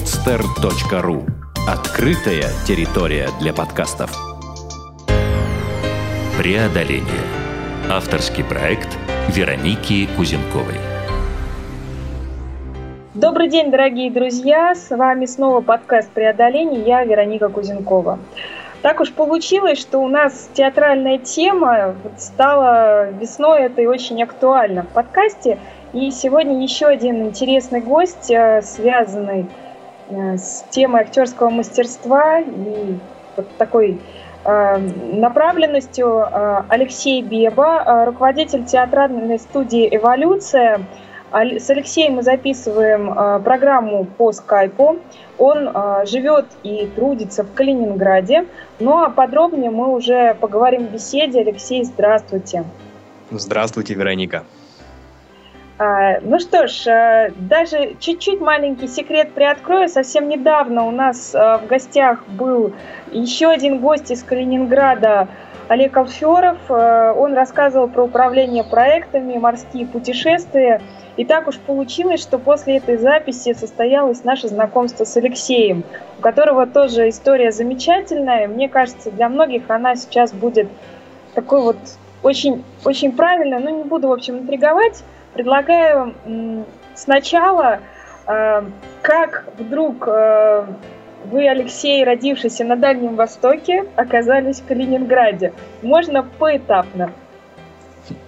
от Стэр.ру. Открытая территория для подкастов. Преодоление. Авторский проект Вероники Кузенковой. Добрый день, дорогие друзья! С вами снова подкаст «Преодоление». Я Вероника Кузенкова. Так уж получилось, что у нас театральная тема стала весной этой очень актуальна в подкасте. И сегодня еще один интересный гость, связанный с темой актерского мастерства и вот такой направленностью, Алексей Беба, руководитель театральной студии «Эволюция». С Алексеем мы записываем программу по скайпу. Он живет и трудится в Калининграде. Ну а подробнее мы уже поговорим в беседе. Алексей, здравствуйте. Здравствуйте, Вероника. Ну что ж, даже чуть-чуть маленький секрет приоткрою. Совсем недавно у нас в гостях был еще один гость из Калининграда, Олег Алферов. Он рассказывал про управление проектами, морские путешествия. И так уж получилось, что после этой записи состоялось наше знакомство с Алексеем, у которого тоже история замечательная. Мне кажется, для многих она сейчас будет такой вот очень правильной. Ну, не буду, в общем, интриговать. Предлагаю сначала, как вдруг вы, Алексей, родившийся на Дальнем Востоке, оказались в Калининграде. Можно поэтапно?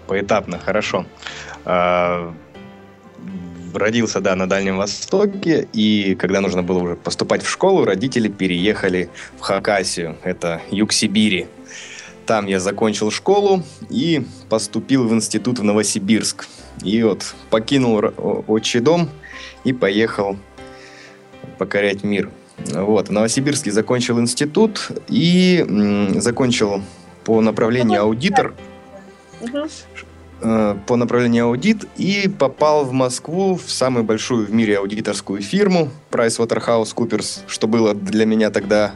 Поэтапно, хорошо. Родился, да, на Дальнем Востоке, и когда нужно было уже поступать в школу, родители переехали в Хакасию, это юг Сибири. Там я закончил школу и поступил в институт в Новосибирск. И вот покинул отчий дом и поехал покорять мир. Вот, в Новосибирске закончил институт и закончил по направлению аудитор. По направлению аудит и попал в Москву в самую большую в мире аудиторскую фирму Price Waterhouse Coopers, что было для меня тогда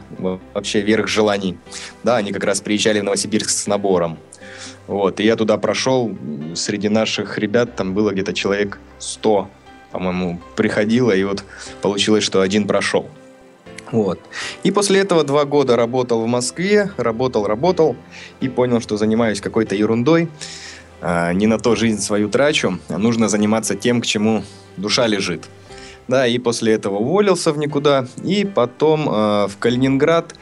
вообще верх желаний. Да, они как раз приезжали в Новосибирск с набором. Вот, и я туда прошел, среди наших ребят там было где-то человек 100, по-моему, приходило, и вот получилось, что один прошел. Вот. И после этого 2 года работал в Москве, работал, и понял, что занимаюсь какой-то ерундой. Не на то жизнь свою трачу, а нужно заниматься тем, к чему душа лежит. Да, и после этого уволился в никуда. И потом в Калининград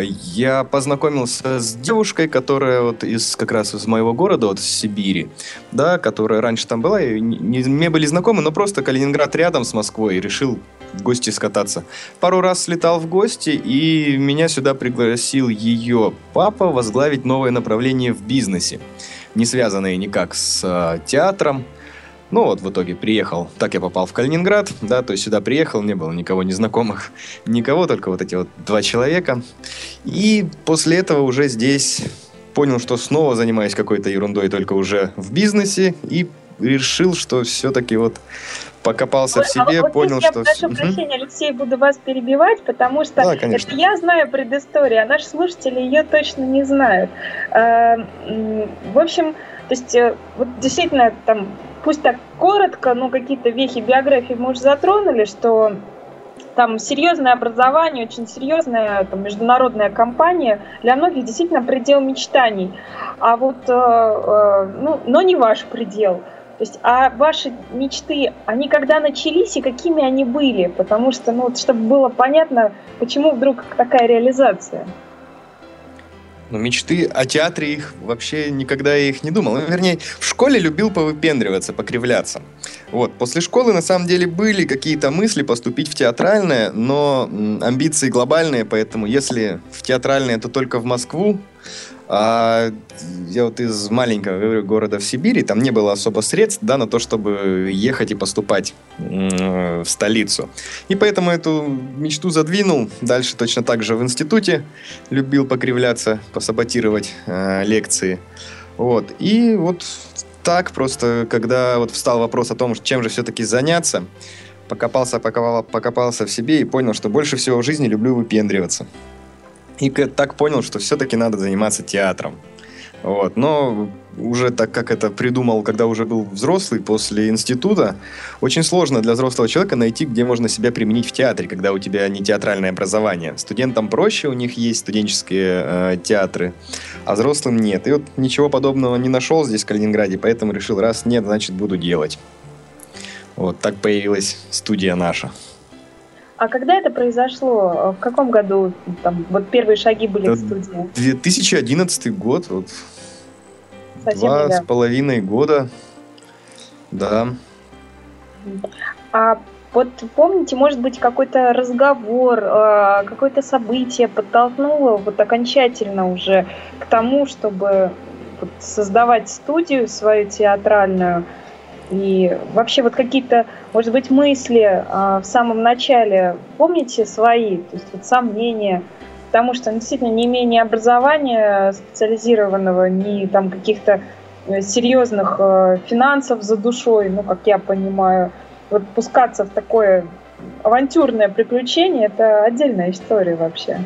я познакомился с девушкой, которая вот как раз из моего города, вот из Сибири, да, которая раньше там была, и не были знакомы, но просто Калининград рядом с Москвой, и решил в гости скататься. Пару раз слетал в гости, и меня сюда пригласил ее папа возглавить новое направление в бизнесе, не связанные никак с театром. Ну вот, в итоге приехал, так я попал в Калининград, да, то есть сюда приехал, не было никого незнакомых, никого, только вот эти вот 2 человека. И после этого уже здесь понял, что снова занимаюсь какой-то ерундой, только уже в бизнесе, и решил, что все-таки вот покопался в себе, понял, что... Прошу прощения, Алексей, буду вас перебивать, потому что да, это я знаю предысторию, а наши слушатели ее точно не знают. В общем, то есть, вот действительно, там, пусть так коротко, но какие-то вехи биографии мы уже затронули, что там серьезное образование, очень серьезная там, международная компания, для многих действительно предел мечтаний, а вот, но не ваш предел. То есть, а ваши мечты, они когда начались и какими они были? Потому что, ну, чтобы было понятно, почему вдруг такая реализация? Ну, мечты о театре, их вообще никогда я их не думал. Ну, вернее, в школе любил повыпендриваться, покривляться. Вот. После школы, на самом деле, были какие-то мысли поступить в театральное, но амбиции глобальные, поэтому если в театральное, то только в Москву. А я вот из маленького города в Сибири, там не было особо средств, да, на то, чтобы ехать и поступать в столицу. И поэтому эту мечту задвинул. Дальше точно так же в институте любил покривляться, посаботировать лекции. Вот. И вот так просто, когда вот встал вопрос о том, чем же все-таки заняться, покопался в себе и понял, что больше всего в жизни люблю выпендриваться. И так понял, что все-таки надо заниматься театром. Вот. Но уже так как это придумал, когда уже был взрослый, после института, очень сложно для взрослого человека найти, где можно себя применить в театре, когда у тебя не театральное образование. Студентам проще, у них есть студенческие театры, а взрослым нет. И вот ничего подобного не нашел здесь, в Калининграде, поэтому решил, раз нет, значит, буду делать. Вот так появилась студия наша. А когда это произошло? В каком году там, вот первые шаги были в студии? 2011 год, вот. Два с половиной года. Да. А вот помните, может быть, какой-то разговор, какое-то событие подтолкнуло вот окончательно уже к тому, чтобы вот создавать студию свою театральную? И вообще вот какие-то, может быть, мысли в самом начале, помните свои, то есть вот сомнения, потому что действительно не имея ни образования специализированного, ни там каких-то серьезных финансов за душой, ну, как я понимаю, вот пускаться в такое авантюрное приключение – это отдельная история вообще.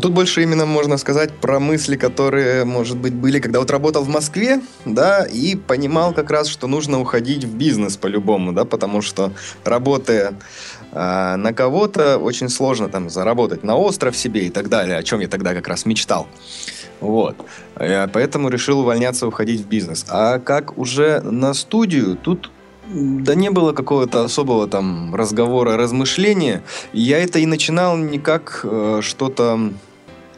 Тут больше именно можно сказать про мысли, которые, может быть, были, когда вот работал в Москве, да, и понимал как раз, что нужно уходить в бизнес по-любому, да, потому что работая на кого-то, очень сложно там заработать на остров себе и так далее, о чем я тогда как раз мечтал. Вот, я поэтому решил увольняться, уходить в бизнес. А как уже на студию, тут... Да не было какого-то особого там разговора, размышления. Я это и начинал не как что-то,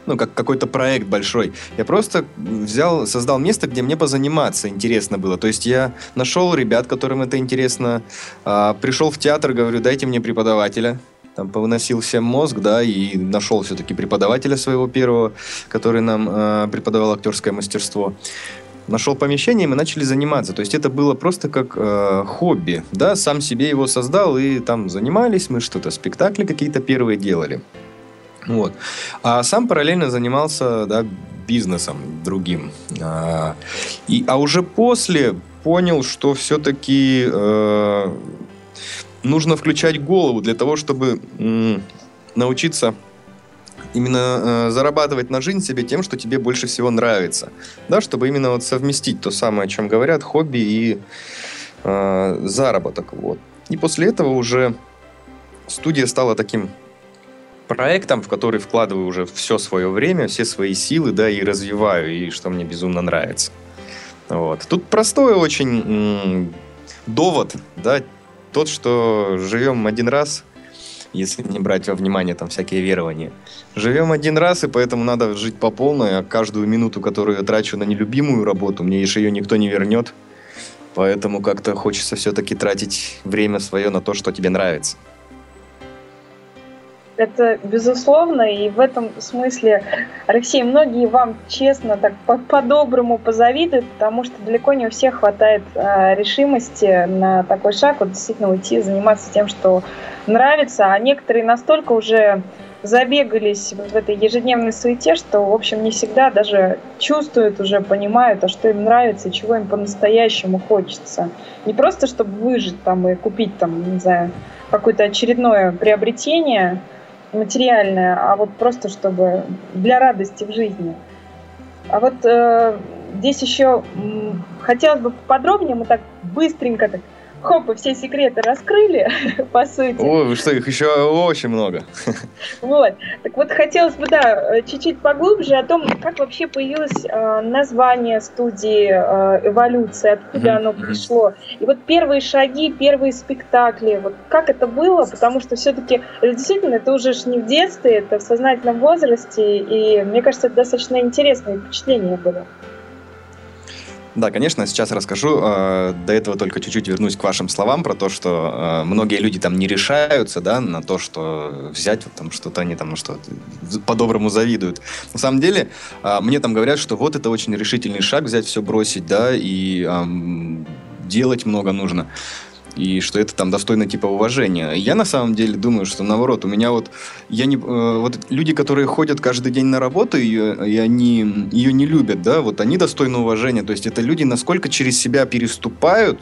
ну, как какой-то проект большой. Я просто взял, создал место, где мне позаниматься интересно было. То есть я нашел ребят, которым это интересно, пришел в театр, говорю, дайте мне преподавателя. Там повыносил всем мозг, да, и нашел все-таки преподавателя своего первого, который нам преподавал актерское мастерство. Нашел помещение, и мы начали заниматься. То есть это было просто как хобби, да, сам себе его создал, и там занимались мы что-то, спектакли какие-то первые делали. Вот. А сам параллельно занимался, да, бизнесом другим. А уже после понял, что все-таки нужно включать голову для того, чтобы научиться... именно зарабатывать на жизнь себе тем, что тебе больше всего нравится. Да, чтобы именно вот совместить то самое, о чем говорят, хобби и заработок. Вот. И после этого уже студия стала таким проектом, в который вкладываю уже все свое время, все свои силы, да, и развиваю, и что мне безумно нравится. Вот. Тут простой очень довод, да, тот, что живем один раз, если не брать во внимание там всякие верования. Живем один раз, и поэтому надо жить по полной, а каждую минуту, которую я трачу на нелюбимую работу, мне еще ее никто не вернет, поэтому как-то хочется все-таки тратить время свое на то, что тебе нравится. Это безусловно, и в этом смысле, Алексей, многие вам честно так по-доброму позавидуют, потому что далеко не у всех хватает решимости на такой шаг, вот действительно уйти, заниматься тем, что нравится, а некоторые настолько уже забегались вот в этой ежедневной суете, что, в общем, не всегда даже чувствуют, уже понимают, а что им нравится, чего им по-настоящему хочется. Не просто, чтобы выжить там и купить там, не знаю, какое-то очередное приобретение материальное, а вот просто, чтобы для радости в жизни. А вот здесь еще хотелось бы поподробнее, мы так быстренько так хоп, и все секреты раскрыли, по сути. Ой, вы что, их еще очень много. Вот. Так вот, хотелось бы, да, чуть-чуть поглубже о том, как вообще появилось название студии «Эволюция», откуда оно пришло. И вот первые шаги, первые спектакли, вот как это было, потому что все-таки, действительно, это уже не в детстве, это в сознательном возрасте, и, мне кажется, это достаточно интересное впечатление было. Да, конечно, сейчас расскажу. До этого только чуть-чуть вернусь к вашим словам про то, что многие люди там не решаются, да, на то, что взять вот, там, что-то, они там что по-доброму завидуют. На самом деле, мне там говорят, что вот это очень решительный шаг, взять все бросить, да, и делать много нужно. И что это там достойно типа уважения. Я на самом деле думаю, что наоборот, у меня вот, я не, вот люди, которые ходят каждый день на работу, и они ее не любят, да, вот они достойны уважения. То есть это люди насколько через себя переступают,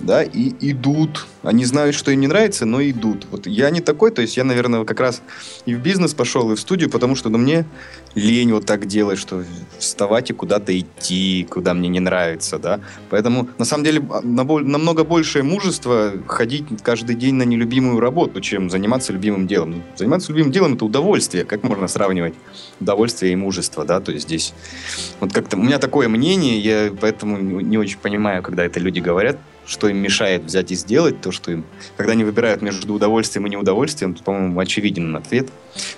да, и идут. Они знают, что им не нравится, но идут. Вот я не такой, то есть я, наверное, как раз и в бизнес пошел, и в студию, потому что мне лень вот так делать, что вставать и куда-то идти, куда мне не нравится, да. Поэтому, на самом деле, намного большее мужество ходить каждый день на нелюбимую работу, чем заниматься любимым делом. Заниматься любимым делом – это удовольствие. Как можно сравнивать удовольствие и мужество, да, то есть здесь вот как-то у меня такое мнение, я поэтому не очень понимаю, когда это люди говорят, что им мешает взять и сделать то, что им... Когда они выбирают между удовольствием и неудовольствием, то, по-моему, очевиден ответ.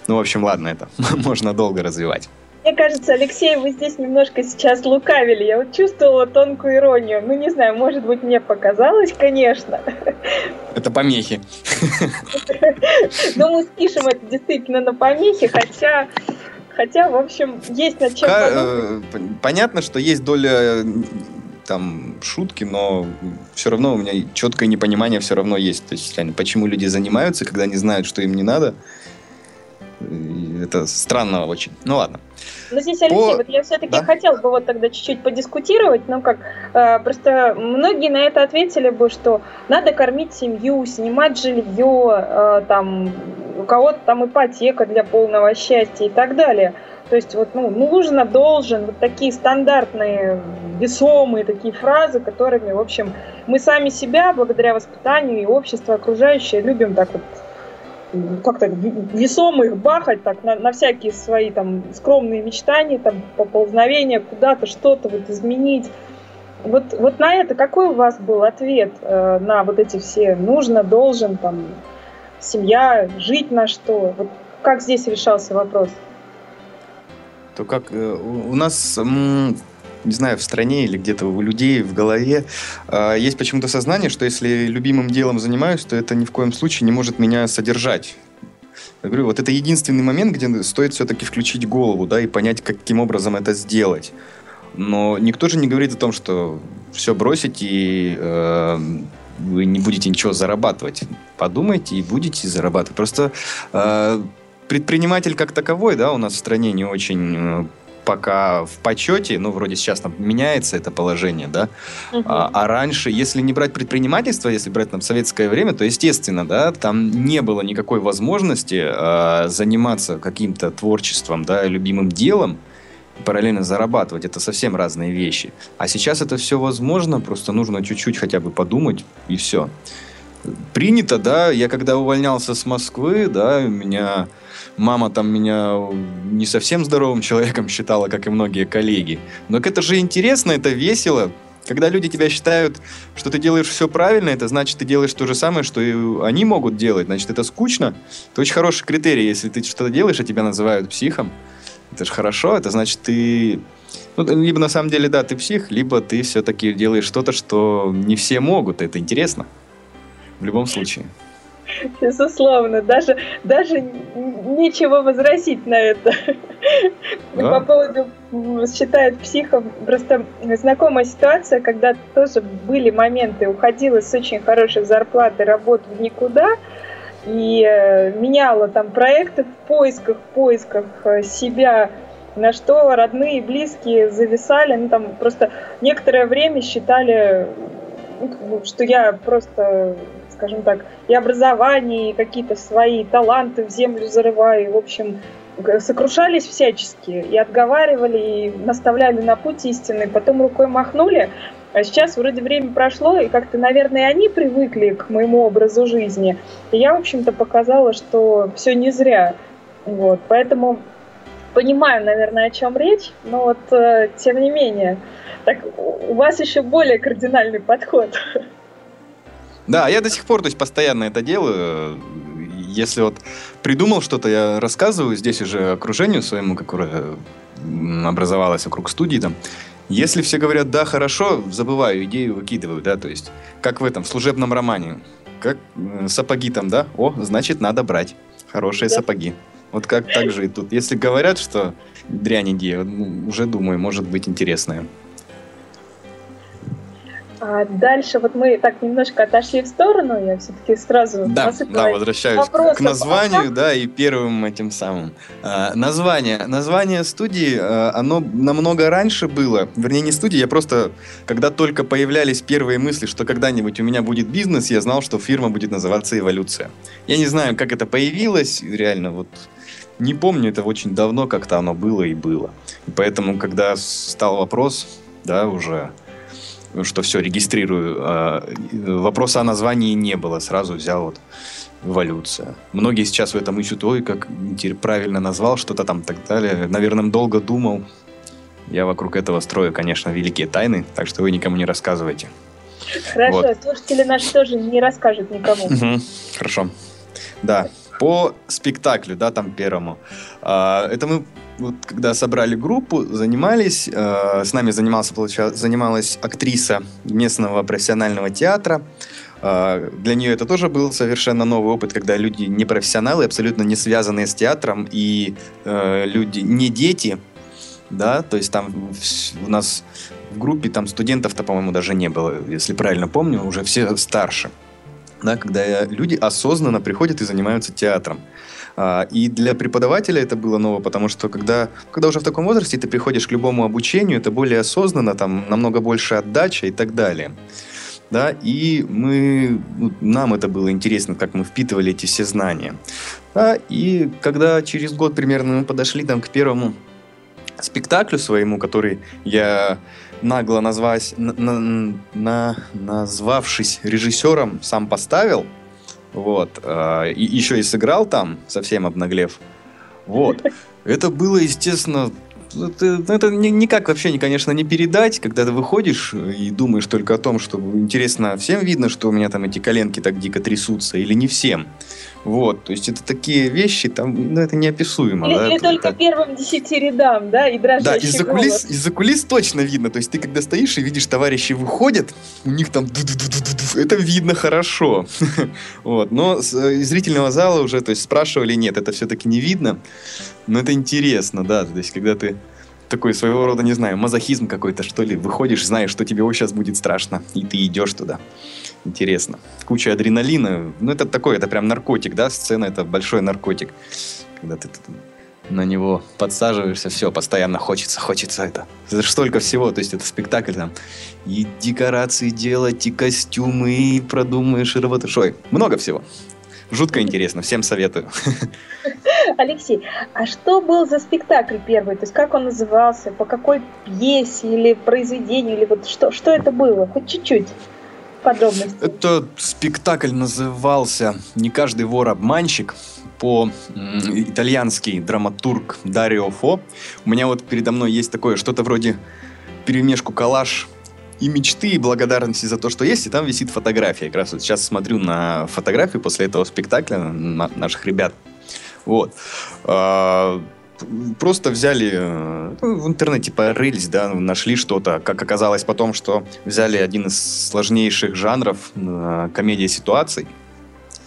Ну, в общем, ладно, это можно долго развивать. Мне кажется, Алексей, вы здесь немножко сейчас лукавили. Я вот чувствовала тонкую иронию. Ну, не знаю, может быть, мне показалось, конечно. Это помехи. Ну, мы спишем это действительно на помехи, хотя... в общем, есть над чем подумать. Понятно, что есть доля... там шутки, но все равно у меня четкое непонимание все равно есть. То есть, почему люди занимаются, когда не знают, что им не надо. Это странно очень. Ну ладно. Но здесь, Алексей, вот я все-таки хотела бы вот тогда чуть-чуть подискутировать, но как просто многие на это ответили бы, что надо кормить семью, снимать жилье, там у кого-то там ипотека для полного счастья и так далее. То есть вот, ну, нужно, должен, вот такие стандартные, весомые такие фразы, которыми, в общем, мы сами себя, благодаря воспитанию и обществу окружающее, любим так вот как-то весомо их бахать, так на всякие свои там скромные мечтания, там поползновения куда-то, что-то вот изменить. Вот на это какой у вас был ответ на вот эти все нужно, должен, там, семья, жить на что? Вот как здесь решался вопрос? То как у нас, не знаю, в стране или где-то у людей в голове есть почему-то сознание, что если любимым делом занимаюсь, то это ни в коем случае не может меня содержать. Я говорю, вот это единственный момент, где стоит все-таки включить голову, да, и понять, каким образом это сделать. Но никто же не говорит о том, что все бросить и... вы не будете ничего зарабатывать. Подумайте и будете зарабатывать. Просто предприниматель как таковой, да, у нас в стране не очень пока в почете, ну, вроде сейчас там меняется это положение, да, а раньше, если не брать предпринимательство, если брать там советское время, то, естественно, да, там не было никакой возможности заниматься каким-то творчеством, да, любимым делом, параллельно зарабатывать. Это совсем разные вещи. А сейчас это все возможно, просто нужно чуть-чуть хотя бы подумать, и все. Принято, да, я когда увольнялся с Москвы, да, у меня... Мама там меня не совсем здоровым человеком считала, как и многие коллеги. Но это же интересно, это весело. Когда люди тебя считают, что ты делаешь все правильно, это значит, ты делаешь то же самое, что и они могут делать. Значит, это скучно. Это очень хороший критерий. Если ты что-то делаешь, а тебя называют психом, это же хорошо. Это значит, ты... Ну, либо на самом деле, да, ты псих, либо ты все-таки делаешь что-то, что не все могут. Это интересно. В любом случае. Безусловно, даже нечего возразить на это. Да. По поводу считают психом, просто знакомая ситуация, когда тоже были моменты, уходила с очень хорошей зарплаты, работы в никуда, и меняла там проекты в поисках себя, на что родные и близкие зависали, ну там просто некоторое время считали, что я просто... скажем так, и образование, и какие-то свои таланты в землю зарываю, и, в общем, сокрушались всячески, и отговаривали, и наставляли на путь истинный, потом рукой махнули, а сейчас вроде время прошло, и как-то, наверное, они привыкли к моему образу жизни, и я, в общем-то, показала, что все не зря, вот, поэтому понимаю, наверное, о чем речь, но вот, тем не менее, так, у вас еще более кардинальный подход. Да, я до сих пор, то есть, постоянно это делаю. Если вот придумал что-то, я рассказываю здесь уже окружению своему, которое образовалось вокруг студии там. Если все говорят «да, хорошо», забываю, идею выкидываю, да, то есть, как в этом, в служебном романе, как сапоги там, да, о, значит, надо брать хорошие сапоги. Вот как так же и тут. Если говорят, что дрянь идея, уже думаю, может быть интересная. А дальше вот мы так немножко отошли в сторону, я все-таки сразу возвращаюсь вопросов к названию, да, и первым этим самым. Название студии, оно намного раньше было, вернее не студии, я просто, когда только появлялись первые мысли, что когда-нибудь у меня будет бизнес, я знал, что фирма будет называться «Эволюция». Я не знаю, как это появилось, реально вот... Не помню, это очень давно как-то оно было. И поэтому, когда стал вопрос, да, уже, что все, регистрирую, вопроса о названии не было. Сразу взял вот «Эволюция». Многие сейчас в этом ищут, ой, как правильно назвал, что-то там так далее. Наверное, долго думал. Я вокруг этого строю, конечно, великие тайны, так что вы никому не рассказывайте. Хорошо, вот. Слушатели наши тоже не расскажут никому. Угу. Хорошо, да. По спектаклю, да, там первому. Это мы, вот, когда собрали группу, занимались. С нами занималась актриса местного профессионального театра. Для нее это тоже был совершенно новый опыт, когда люди не профессионалы, абсолютно не связанные с театром, и люди не дети, да, то есть там у нас в группе там студентов-то, по-моему, даже не было, если правильно помню, уже все старше. Да, когда люди осознанно приходят и занимаются театром. И для преподавателя это было ново, потому что когда уже в таком возрасте ты приходишь к любому обучению, это более осознанно, там намного больше отдача и так далее. Да, и нам это было интересно, как мы впитывали эти все знания. Да, и когда через год примерно мы подошли там, к первому спектаклю своему, который я... нагло назвавшись режиссером, сам поставил, вот, и еще и сыграл там, совсем обнаглев, вот, это было, естественно, это никак вообще, конечно, не передать, когда ты выходишь и думаешь только о том, что интересно, всем видно, что у меня там эти коленки так дико трясутся, или не всем. Вот, то есть это такие вещи, там, это неописуемо. Или, да, или это, только это... первым 10 рядам, да, и дрожащий голос. Да, из-за кулис точно видно, то есть ты когда стоишь и видишь, товарищи выходят, у них там это видно хорошо. Вот, но из зрительного зала уже, то есть спрашивали, нет, это все-таки не видно, но это интересно, да, то есть когда ты такой своего рода, не знаю, мазохизм какой-то, что ли, выходишь, знаешь, что тебе сейчас будет страшно, и ты идешь туда. Интересно. Куча адреналина. Ну, это такой, это прям наркотик, да? Сцена — это большой наркотик. Когда ты на него подсаживаешься, все, постоянно хочется это. Это же столько всего, то есть это спектакль там. И декорации делать, и костюмы, и продумаешь, и работаешь. Ой, много всего. Жутко интересно, всем советую. Алексей, а что был за спектакль первый? То есть как он назывался, по какой пьесе или произведению, или вот что это было? Хоть чуть-чуть. Подробности. Этот спектакль назывался «Не каждый вор обманщик» по итальянский драматург Дарио Фо. У меня вот передо мной есть такое что-то вроде перемешку коллаж и мечты, и благодарности за то, что есть, и там висит фотография. Как раз вот сейчас смотрю на фотографию после этого спектакля наших ребят. Вот. Просто взяли, в интернете порылись, да, нашли что-то. Как оказалось потом, что взяли один из сложнейших жанров, комедия ситуаций.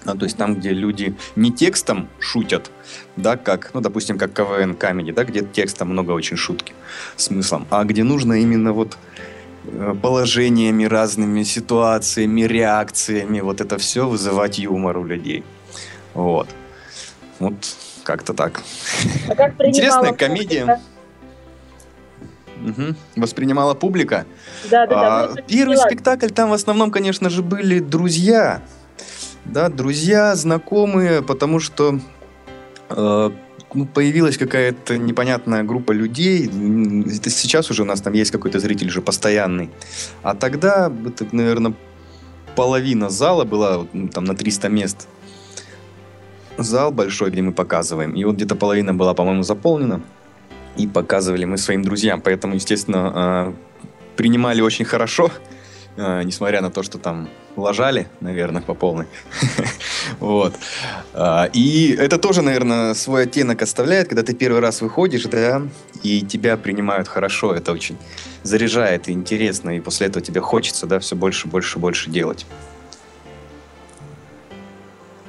То есть там, где люди не текстом шутят, да, как, допустим, как КВН камеди, да, где текстом много очень шутки смыслом, а где нужно именно вот положениями, разными ситуациями, реакциями, вот это все вызывать юмор у людей. Вот. Вот. Как-то так. А как интересная комедия. Угу. Воспринимала публика. Да. Первый спектакль там в основном, конечно же, были друзья. Да, друзья, знакомые, потому что появилась какая-то непонятная группа людей. Сейчас уже у нас там есть какой-то зритель же постоянный. А тогда, это, наверное, половина зала была, там на 300 мест. Зал большой, где мы показываем. И вот где-то половина была, по-моему, заполнена. И показывали мы своим друзьям. Поэтому, естественно, принимали очень хорошо. Несмотря на то, что там лажали, наверное, по полной. Вот. И это тоже, наверное, свой оттенок оставляет. Когда ты первый раз выходишь, да, и тебя принимают хорошо. Это очень заряжает и интересно. И после этого тебе хочется, да, все больше делать.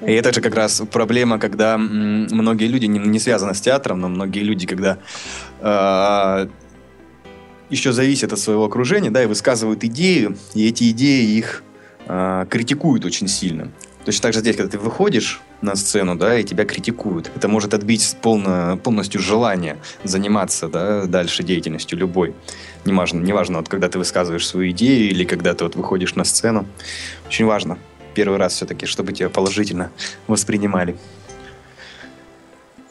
И это же как раз проблема, когда многие люди, не связаны с театром, но многие люди, когда еще зависят от своего окружения, да, и высказывают идею, и эти идеи их критикуют очень сильно. Точно так же здесь, когда ты выходишь на сцену, да, и тебя критикуют. Это может отбить полностью желание заниматься, да, дальше деятельностью любой. Неважно, вот, когда ты высказываешь свою идею или когда ты вот выходишь на сцену. Очень важно первый раз все-таки, чтобы тебя положительно воспринимали.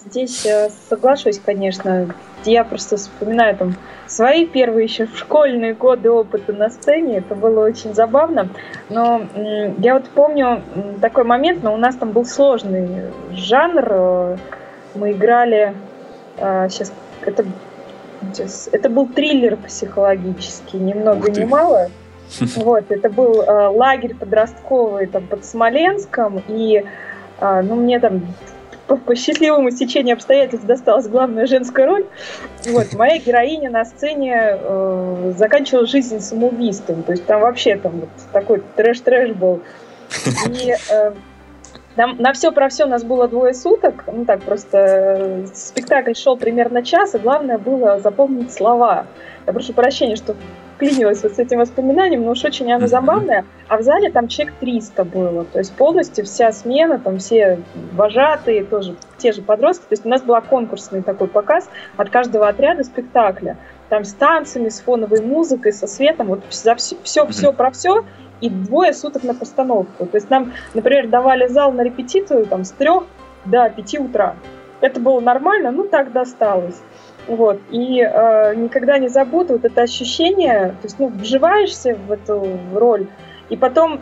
Здесь соглашусь, конечно. Я просто вспоминаю там свои первые еще школьные годы опыта на сцене. Это было очень забавно. Но я вот помню такой момент, но у нас там был сложный жанр. Мы играли... Это был триллер психологический, ни много ни мало. Вот, это был лагерь подростковый там, под Смоленском. И мне там... По счастливому стечению обстоятельств досталась главная женская роль. Вот, моя героиня на сцене заканчивала жизнь самоубийством. То есть там вообще вот такой трэш-трэш был. И на все про все нас было 2 суток. Ну так просто спектакль шел примерно час, и главное было запомнить слова. Я прошу прощения, что вклинилась вот с этим воспоминанием, но уж очень оно забавное. А в зале там человек 300 было. То есть полностью вся смена, там все вожатые, тоже те же подростки. То есть у нас был конкурсный такой показ от каждого отряда спектакля. Там с танцами, с фоновой музыкой, со светом. Вот за все про все. И 2 суток на постановку. То есть нам, например, давали зал на репетицию там, с 3 до 5 утра. Это было нормально, но так досталось. Вот. И никогда не забуду вот это ощущение, то есть, вживаешься в эту роль, и потом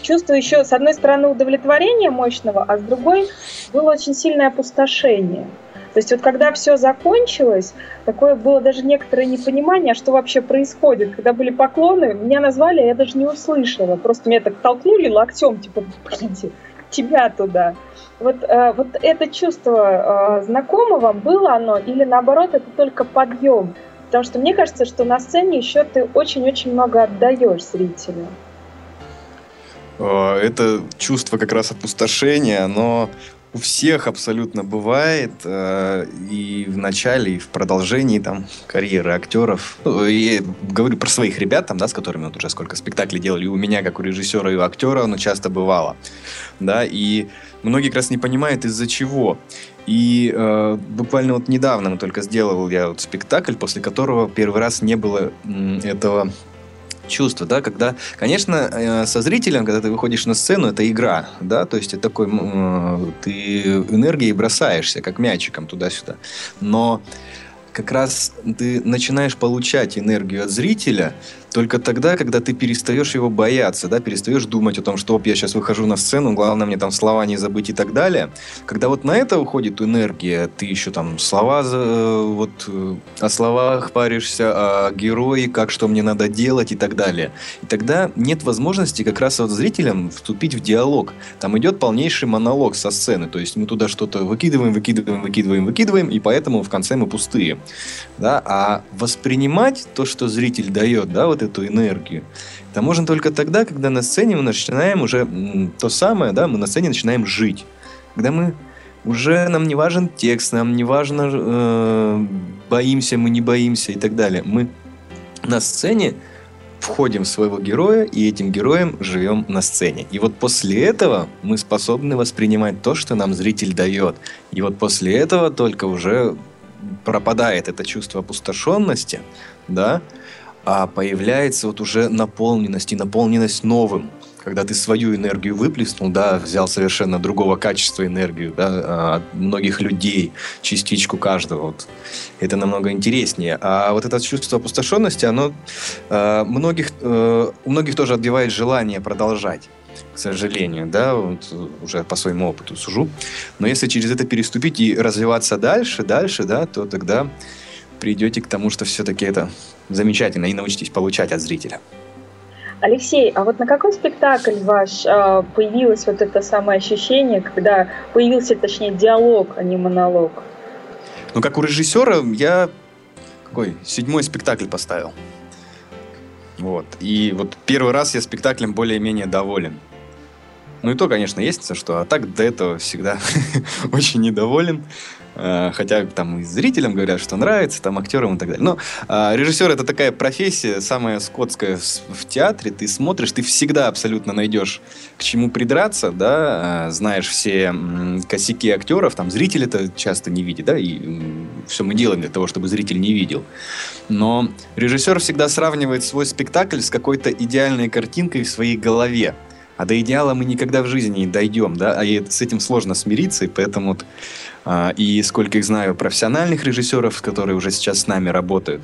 чувствую еще, с одной стороны, удовлетворение мощного, а с другой было очень сильное опустошение. То есть вот когда все закончилось, такое было даже некоторое непонимание, что вообще происходит. Когда были поклоны, меня назвали, а я даже не услышала. Просто меня так толкнули локтем, типа, пойди, тебя туда. Вот это чувство знакомо вам было оно, или наоборот, это только подъем? Потому что мне кажется, что на сцене еще ты очень-очень много отдаешь зрителю. Это чувство как раз опустошения, оно у всех абсолютно бывает, и в начале, и в продолжении там, карьеры актеров. Я говорю про своих ребят, там, да, с которыми вот уже сколько спектаклей делали, и у меня, как у режиссера и у актера, оно часто бывало. Да, и многие как раз не понимают, из-за чего. И буквально вот недавно только сделал я вот спектакль, после которого первый раз не было этого... чувство, да, когда, конечно, со зрителем, когда ты выходишь на сцену, это игра, да, то есть это такой, ты энергией бросаешься, как мячиком туда-сюда, но как раз ты начинаешь получать энергию от зрителя только тогда, когда ты перестаешь его бояться, да, перестаешь думать о том, что я сейчас выхожу на сцену, главное мне там слова не забыть и так далее. Когда вот на это уходит энергия, ты еще там слова, вот о словах паришься, о герое, как что мне надо делать и так далее. И тогда нет возможности как раз вот зрителям вступить в диалог. Там идет полнейший монолог со сцены, то есть мы туда что-то выкидываем, и поэтому в конце мы пустые. Да, а воспринимать то, что зритель дает, да, вот эту энергию, это можно только тогда, когда на сцене мы начинаем уже то самое, да, мы на сцене начинаем жить. Когда мы уже, нам не важен текст, нам не важно, боимся мы, не боимся и так далее. Мы на сцене входим в своего героя, и этим героем живем на сцене. И вот после этого мы способны воспринимать то, что нам зритель дает. И вот после этого только уже пропадает это чувство опустошенности, да, а появляется вот уже наполненность, и наполненность новым. Когда ты свою энергию выплеснул, да, взял совершенно другого качества энергию, да, от многих людей, частичку каждого. Вот. Это намного интереснее. А вот это чувство опустошенности, оно у многих тоже отбивает желание продолжать. К сожалению, да, вот уже по своему опыту сужу. Но если через это переступить и развиваться дальше, да, то тогда придете к тому, что все-таки это замечательно, и научитесь получать от зрителя. Алексей, а вот на какой спектакль ваш появилось вот это самое ощущение, когда появился, точнее, диалог, а не монолог? Ну, как у режиссера я какой 7-й спектакль поставил. Вот. И вот первый раз я спектаклем более-менее доволен. Ну и то, конечно, есть, что, а так до этого всегда очень недоволен. Хотя там и зрителям говорят, что нравится, там актерам и так далее. Но режиссер — это такая профессия, самая скотская в театре. Ты смотришь, ты всегда абсолютно найдешь к чему придраться, да, знаешь все косяки актеров, там зритель это часто не видит, да, и все мы делаем для того, чтобы зритель не видел. Но режиссер всегда сравнивает свой спектакль с какой-то идеальной картинкой в своей голове. А до идеала мы никогда в жизни не дойдем, да, и с этим сложно смириться, и поэтому вот, и сколько их знаю профессиональных режиссеров, которые уже сейчас с нами работают,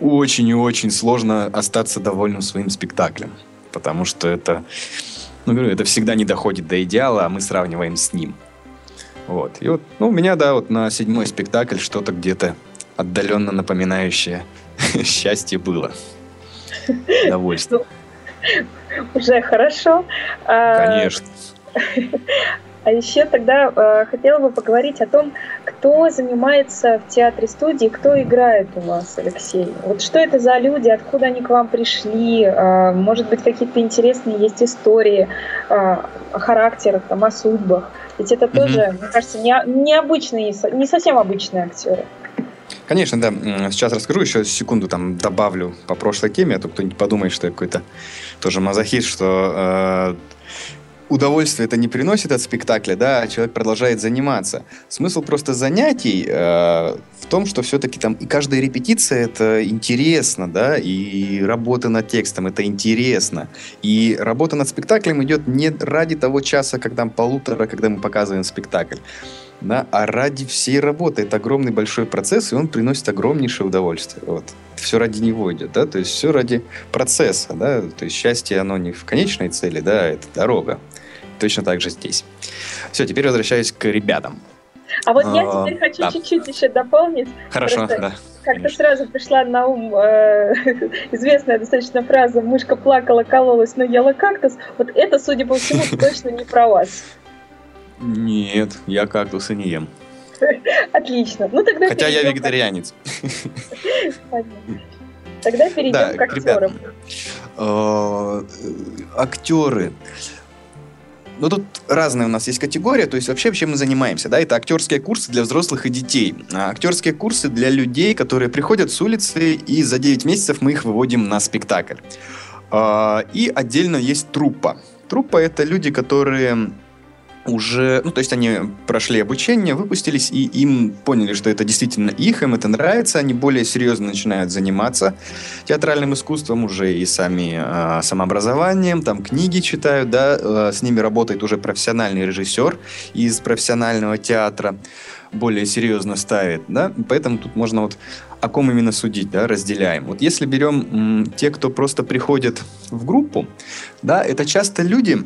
очень и очень сложно остаться довольным своим спектаклем, потому что это, ну, говорю, это всегда не доходит до идеала, а мы сравниваем с ним. Вот, и вот, ну, у меня, да, вот на 7-й спектакль что-то где-то отдаленно напоминающее счастье было, довольство. Уже хорошо. Конечно. А еще тогда хотела бы поговорить о том, кто занимается в театре-студии, кто играет у вас, Алексей. Вот что это за люди, откуда они к вам пришли, может быть, какие-то интересные есть истории о характерах, там, о судьбах. Ведь это тоже, мне кажется, необычные, не совсем обычные актеры. Конечно, да. Сейчас расскажу, еще секунду там добавлю по прошлой теме, а то кто-нибудь подумает, что я какой-то тоже мазохист, что удовольствие это не приносит от спектакля, да, а человек продолжает заниматься. Смысл просто занятий в том, что все-таки там и каждая репетиция это интересно, да, и работа над текстом это интересно, и работа над спектаклем идет не ради того часа, когда полутора, когда мы показываем спектакль. Да, а ради всей работы. Это огромный большой процесс, и он приносит огромнейшее удовольствие. Вот. Все ради него идет, да, то есть все ради процесса, да, то есть счастье, оно не в конечной цели, да, это дорога. Точно так же здесь. Все, теперь возвращаюсь к ребятам. А вот я теперь хочу чуть-чуть еще дополнить. Хорошо, да. Как-то сразу пришла на ум известная достаточно фраза «Мышка плакала, кололась, но ела кактус». Вот это, судя по всему, точно не про вас. Нет, я кактусы не ем. Отлично. Ну, тогда хотя я вегетарианец. Тогда перейдем к актерам. Актеры. Ну, тут разные у нас есть категории, то есть вообще чем мы занимаемся, да, это актерские курсы для взрослых и детей, актерские курсы для людей, которые приходят с улицы, и за 9 месяцев мы их выводим на спектакль. И отдельно есть труппа. Труппа — это люди, которые уже, ну, то есть они прошли обучение, выпустились, и им поняли, что это действительно их, им это нравится, они более серьезно начинают заниматься театральным искусством, уже и сами самообразованием, там книги читают, да, с ними работает уже профессиональный режиссер из профессионального театра, более серьезно ставит, да, поэтому тут можно вот о ком именно судить, да, разделяем. Вот если берем те, кто просто приходят в группу, да, это часто люди,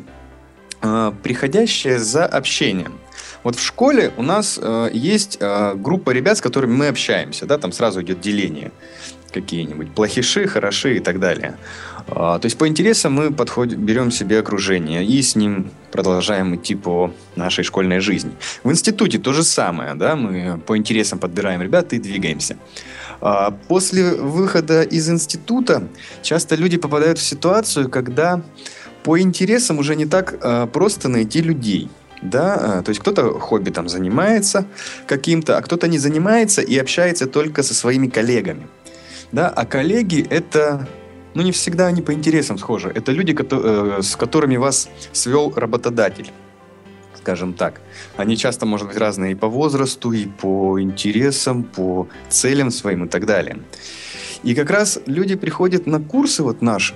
приходящие за общением. Вот в школе у нас есть группа ребят, с которыми мы общаемся, да, там сразу идет деление. Какие-нибудь плохиши, хороши и так далее. То есть по интересам мы берем себе окружение и с ним продолжаем идти по нашей школьной жизни. В институте то же самое, да, мы по интересам подбираем ребят и двигаемся. После выхода из института часто люди попадают в ситуацию, когда по интересам уже не так просто найти людей, да, то есть кто-то хобби там занимается каким-то, а кто-то не занимается и общается только со своими коллегами, да, а коллеги это, ну, не всегда они по интересам схожи, это люди, с которыми вас свел работодатель, скажем так, они часто, может быть, разные и по возрасту, и по интересам, по целям своим и так далее, и как раз люди приходят на курсы вот наши,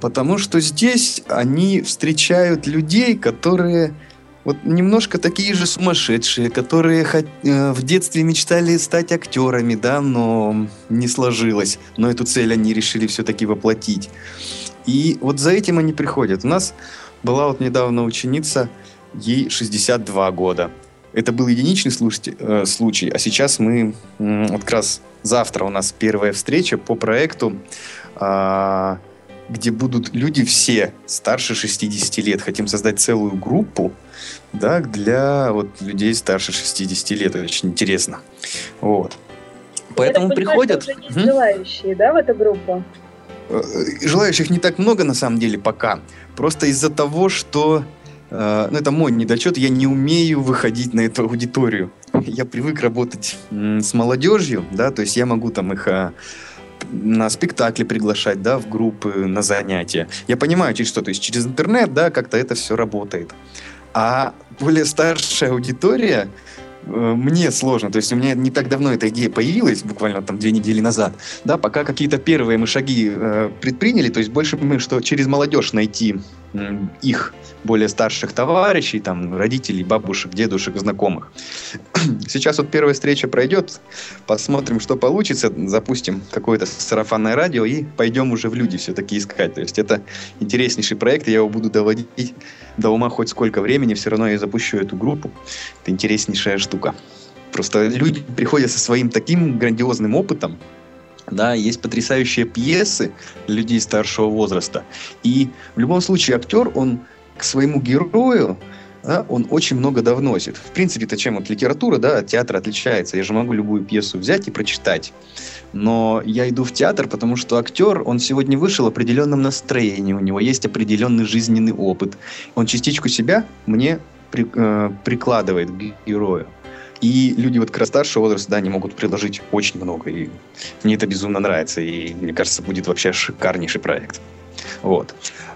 потому что здесь они встречают людей, которые вот немножко такие же сумасшедшие, которые в детстве мечтали стать актерами, да, но не сложилось. Но эту цель они решили все-таки воплотить. И вот за этим они приходят. У нас была вот недавно ученица, ей 62 года. Это был единичный случай, а сейчас мы, вот как раз завтра у нас первая встреча по проекту, где будут люди все старше 60 лет. Хотим создать целую группу, да, для вот людей старше 60 лет. Это очень интересно. Вот. Поэтому приходят... Уже есть желающие, да, в эту группу? Желающих не так много, на самом деле, пока. Просто из-за того, что... ну, это мой недочет, я не умею выходить на эту аудиторию. Я привык работать с молодежью, да, то есть я могу там их... на спектакли приглашать, да, в группы, на занятия. Я понимаю, через что, то есть через интернет, да, как-то это все работает. А более старшая аудитория, мне сложно, то есть у меня не так давно эта идея появилась, буквально там 2 недели назад, да, пока какие-то первые мы шаги предприняли, то есть больше мы, что через молодежь найти их более старших товарищей, там, родителей, бабушек, дедушек, знакомых. Сейчас вот первая встреча пройдет, посмотрим, что получится, запустим какое-то сарафанное радио и пойдем уже в люди все-таки искать. То есть это интереснейший проект, я его буду доводить до ума хоть сколько времени, все равно я запущу эту группу. Это интереснейшая штука. Просто люди приходят со своим таким грандиозным опытом, да, есть потрясающие пьесы людей старшего возраста. И в любом случае актер, он к своему герою, да, он очень много довносит. В принципе-то чем вот литература, да, от театра отличается. Я же могу любую пьесу взять и прочитать. Но я иду в театр, потому что актер, он сегодня вышел в определенном настроении, у него есть определенный жизненный опыт. Он частичку себя мне прикладывает к герою. И люди вот как раз старшего возраста, да, они могут предложить очень много. И мне это безумно нравится. И мне кажется, будет вообще шикарнейший проект. Вот.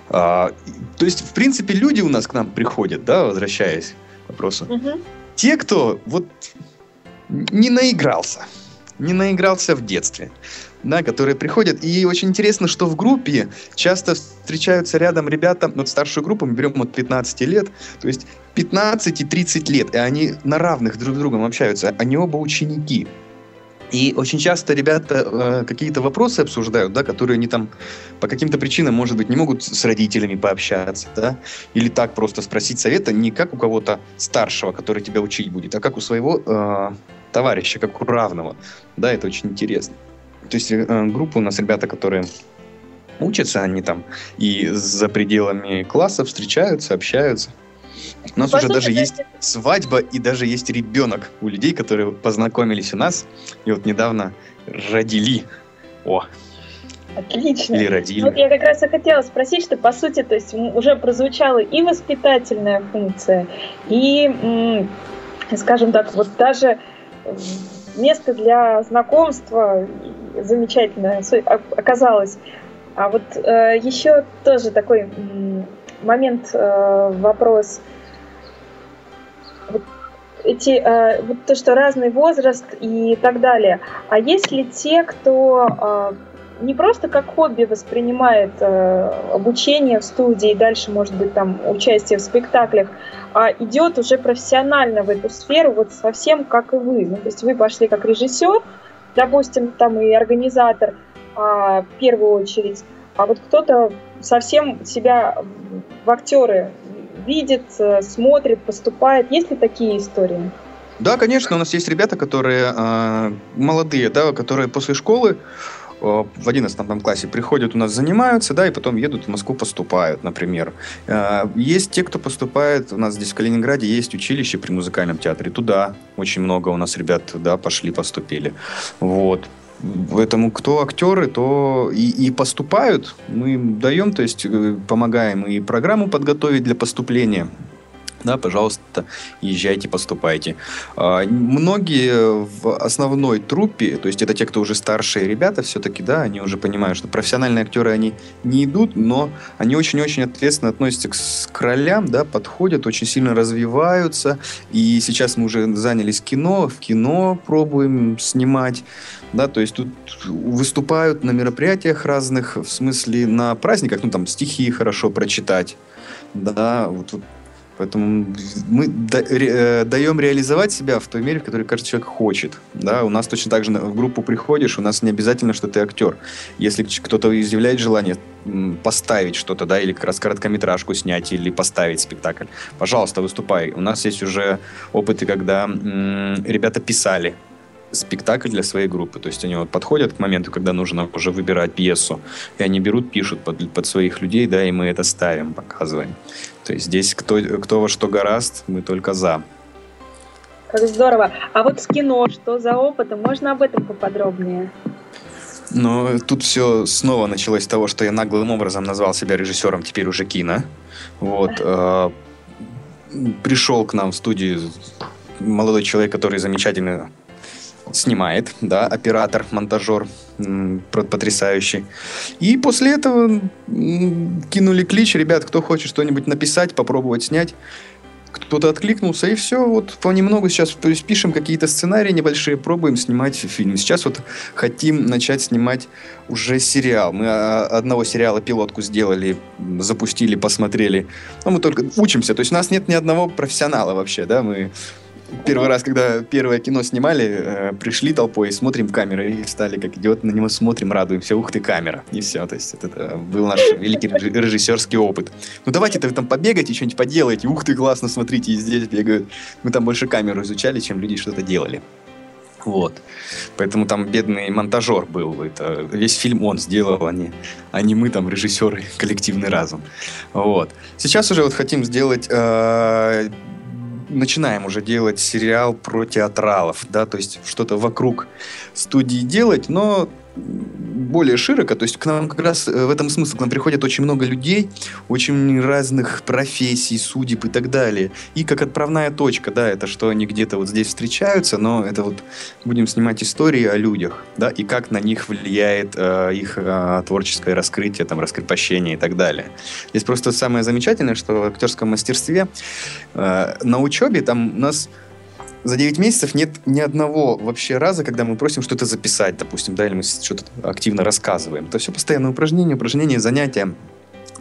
То есть, в принципе, люди у нас к нам приходят, да, возвращаясь к вопросу. Угу. Те, кто вот не наигрался в детстве, да, которые приходят. И очень интересно, что в группе часто встречаются рядом ребята, вот старшую группу мы берем от 15 лет, то есть 15 и 30 лет, и они на равных друг с другом общаются, они оба ученики. И очень часто ребята какие-то вопросы обсуждают, да, которые они там по каким-то причинам, может быть, не могут с родителями пообщаться, да, или так просто спросить совета не как у кого-то старшего, который тебя учить будет, а как у своего товарища, как у равного. Да, это очень интересно. То есть группа у нас ребята, которые учатся, они там и за пределами класса встречаются, общаются. У нас уже даже есть свадьба и даже есть ребенок у людей, которые познакомились у нас и вот недавно родили. О! Отлично. Или родили. Вот я как раз и хотела спросить, что по сути, то есть уже прозвучала и воспитательная функция, и, скажем так, вот даже место для знакомства замечательное оказалось. А вот еще тоже такой... момент, вопрос. Вот эти, вот то, что разный возраст и так далее. А есть ли те, кто не просто как хобби воспринимает обучение в студии, дальше, может быть, там участие в спектаклях, а идет уже профессионально в эту сферу, вот совсем как и вы? Ну, то есть вы пошли как режиссер, допустим, там и организатор в первую очередь, а вот кто-то совсем себя в актеры видит, смотрит, поступает. Есть ли такие истории? Да, конечно, у нас есть ребята, которые молодые, да, которые после школы в 11 классе приходят у нас, занимаются, да, и потом едут в Москву, поступают, например. Есть те, кто поступает, у нас здесь в Калининграде есть училище при музыкальном театре, туда очень много у нас ребят, да, пошли, поступили, вот. Поэтому кто актеры, то и поступают, мы им даем, то есть помогаем и программу подготовить для поступления. Да, пожалуйста, езжайте, поступайте. Многие в основной труппе, то есть это те, кто уже старшие ребята, все-таки, да, они уже понимают, что профессиональные актеры, они не идут, но они очень-очень ответственно относятся к ролям, да, подходят, очень сильно развиваются. И сейчас мы уже занялись кино, в кино пробуем снимать, да, то есть тут выступают на мероприятиях разных, в смысле на праздниках, ну, там, стихи хорошо прочитать, да, вот. Поэтому мы даем реализовать себя в той мере, в которой каждый человек хочет. Да, у нас точно так же в группу приходишь, у нас не обязательно, что ты актер. Если кто-то изъявляет желание поставить что-то, да, или как раз короткометражку снять, или поставить спектакль, пожалуйста, выступай. У нас есть уже опыты, когда ребята писали спектакль для своей группы. То есть они вот подходят к моменту, когда нужно уже выбирать пьесу, и они берут, пишут под своих людей, да, и мы это ставим, показываем. То есть здесь кто во что горазд, мы только за. Как здорово. А вот с кино, что за опыт? Можно об этом поподробнее? Но тут все снова началось с того, что я наглым образом назвал себя режиссером теперь уже кино. Вот. Пришел к нам в студию молодой человек, который замечательно снимает, да, оператор, монтажер потрясающий. И после этого кинули клич: ребят, кто хочет что-нибудь написать, попробовать снять. Кто-то откликнулся, и все. Вот понемногу сейчас, то есть, пишем какие-то сценарии небольшие, пробуем снимать фильм. Сейчас вот хотим начать снимать уже сериал. Мы одного сериала пилотку сделали, запустили, посмотрели. Но мы только учимся, то есть у нас нет ни одного профессионала вообще, да, мы... Первый раз, когда первое кино снимали, пришли толпой, смотрим камеры, и встали как идиоты, на него смотрим, радуемся, ух ты, камера, и все, то есть это был наш великий режиссерский опыт. Ну давайте-то вы там побегаете, что-нибудь поделаете, ух ты, классно, смотрите, и здесь бегают. Мы там больше камеру изучали, чем люди что-то делали. Вот. Поэтому там бедный монтажер был. Это весь фильм он сделал, а не мы там, режиссеры, коллективный разум. Вот. Сейчас уже вот хотим сделать... Начинаем уже делать сериал про театралов, да, то есть что-то вокруг студии делать, но более широко, то есть к нам как раз в этом смысл, к нам приходит очень много людей, очень разных профессий, судеб и так далее, и как отправная точка, да, это что они где-то вот здесь встречаются, но это вот будем снимать истории о людях, да, и как на них влияет их творческое раскрытие, там, раскрепощение и так далее. Здесь просто самое замечательное, что в актерском мастерстве на учебе там у нас за 9 месяцев нет ни одного вообще раза, когда мы просим что-то записать, допустим, да, или мы что-то активно рассказываем. То все постоянное упражнение, занятия